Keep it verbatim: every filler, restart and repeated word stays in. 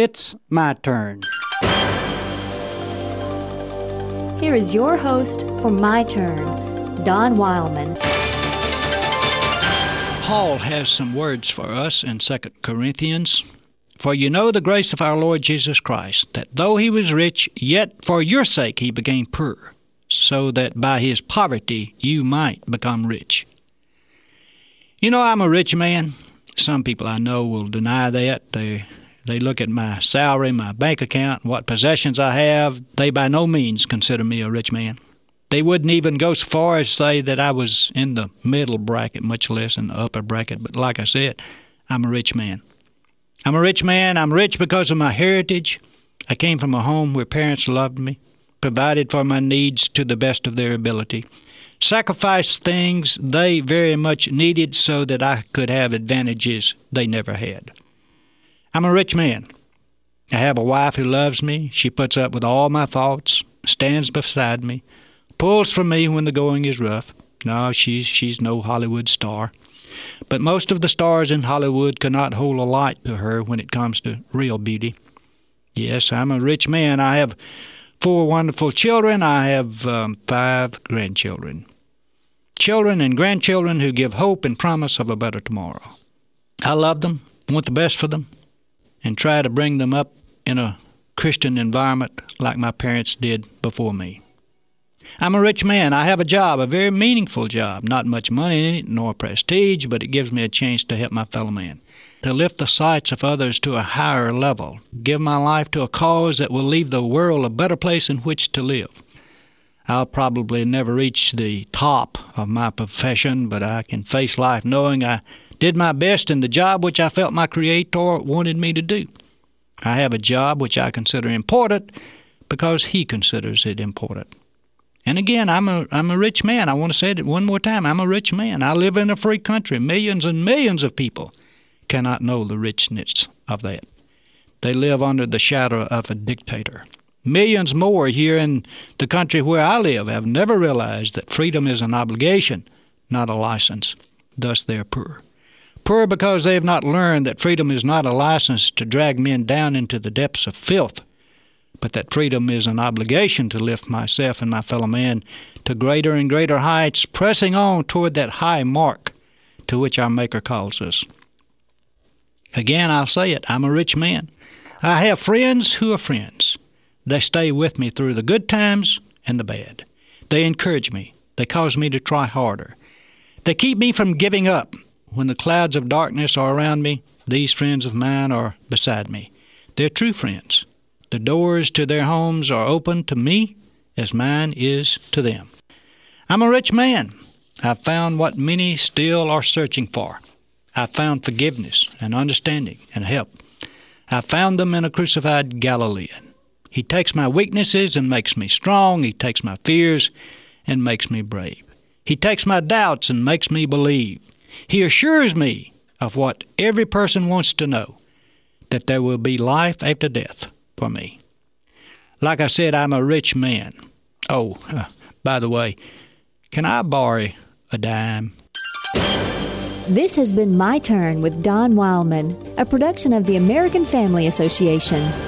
It's my turn. Here is your host for My Turn, Don Wildman. Paul has some words for us in Second Corinthians. For you know the grace of our Lord Jesus Christ, that though he was rich, yet for your sake he became poor, so that by his poverty you might become rich. You know, I'm a rich man. Some people I know will deny that. They they look at my salary, my bank account, what possessions I have. They by no means consider me a rich man. They wouldn't even go so far as say that I was in the middle bracket, much less in the upper bracket. But like I said, I'm a rich man. I'm a rich man. I'm rich because of my heritage. I came from a home where parents loved me, provided for my needs to the best of their ability, sacrificed things they very much needed so that I could have advantages they never had. I'm a rich man. I have a wife who loves me. She puts up with all my faults, stands beside me, pulls from me when the going is rough. No, she's, she's no Hollywood star. But most of the stars in Hollywood cannot hold a light to her when it comes to real beauty. Yes, I'm a rich man. I have four wonderful children. I have um, five grandchildren. Children and grandchildren who give hope and promise of a better tomorrow. I love them, want the best for them, and try to bring them up in a Christian environment like my parents did before me. I'm a rich man. I have a job, a very meaningful job. Not much money in it, nor prestige, but it gives me a chance to help my fellow man, to lift the sights of others to a higher level, give my life to a cause that will leave the world a better place in which to live. I'll probably never reach the top of my profession, but I can face life knowing I did my best in the job which I felt my Creator wanted me to do. I have a job which I consider important because He considers it important. And again, I'm a, I'm a rich man. I want to say it one more time. I'm a rich man. I live in a free country. Millions and millions of people cannot know the richness of that. They live under the shadow of a dictator. Millions more here in the country where I live have never realized that freedom is an obligation, not a license. Thus, they are poor. Poor because they have not learned that freedom is not a license to drag men down into the depths of filth, but that freedom is an obligation to lift myself and my fellow man to greater and greater heights, pressing on toward that high mark to which our Maker calls us. Again, I'll say it, I'm a rich man. I have friends who are friends. They stay with me through the good times and the bad. They encourage me. They cause me to try harder. They keep me from giving up. When the clouds of darkness are around me, these friends of mine are beside me. They're true friends. The doors to their homes are open to me as mine is to them. I'm a rich man. I've found what many still are searching for. I've found forgiveness and understanding and help. I found them in a crucified Galilean. He takes my weaknesses and makes me strong. He takes my fears and makes me brave. He takes my doubts and makes me believe. He assures me of what every person wants to know, that there will be life after death for me. Like I said, I'm a rich man. Oh, uh, by the way, can I borrow a dime? This has been My Turn with Don Wildman, a production of the American Family Association.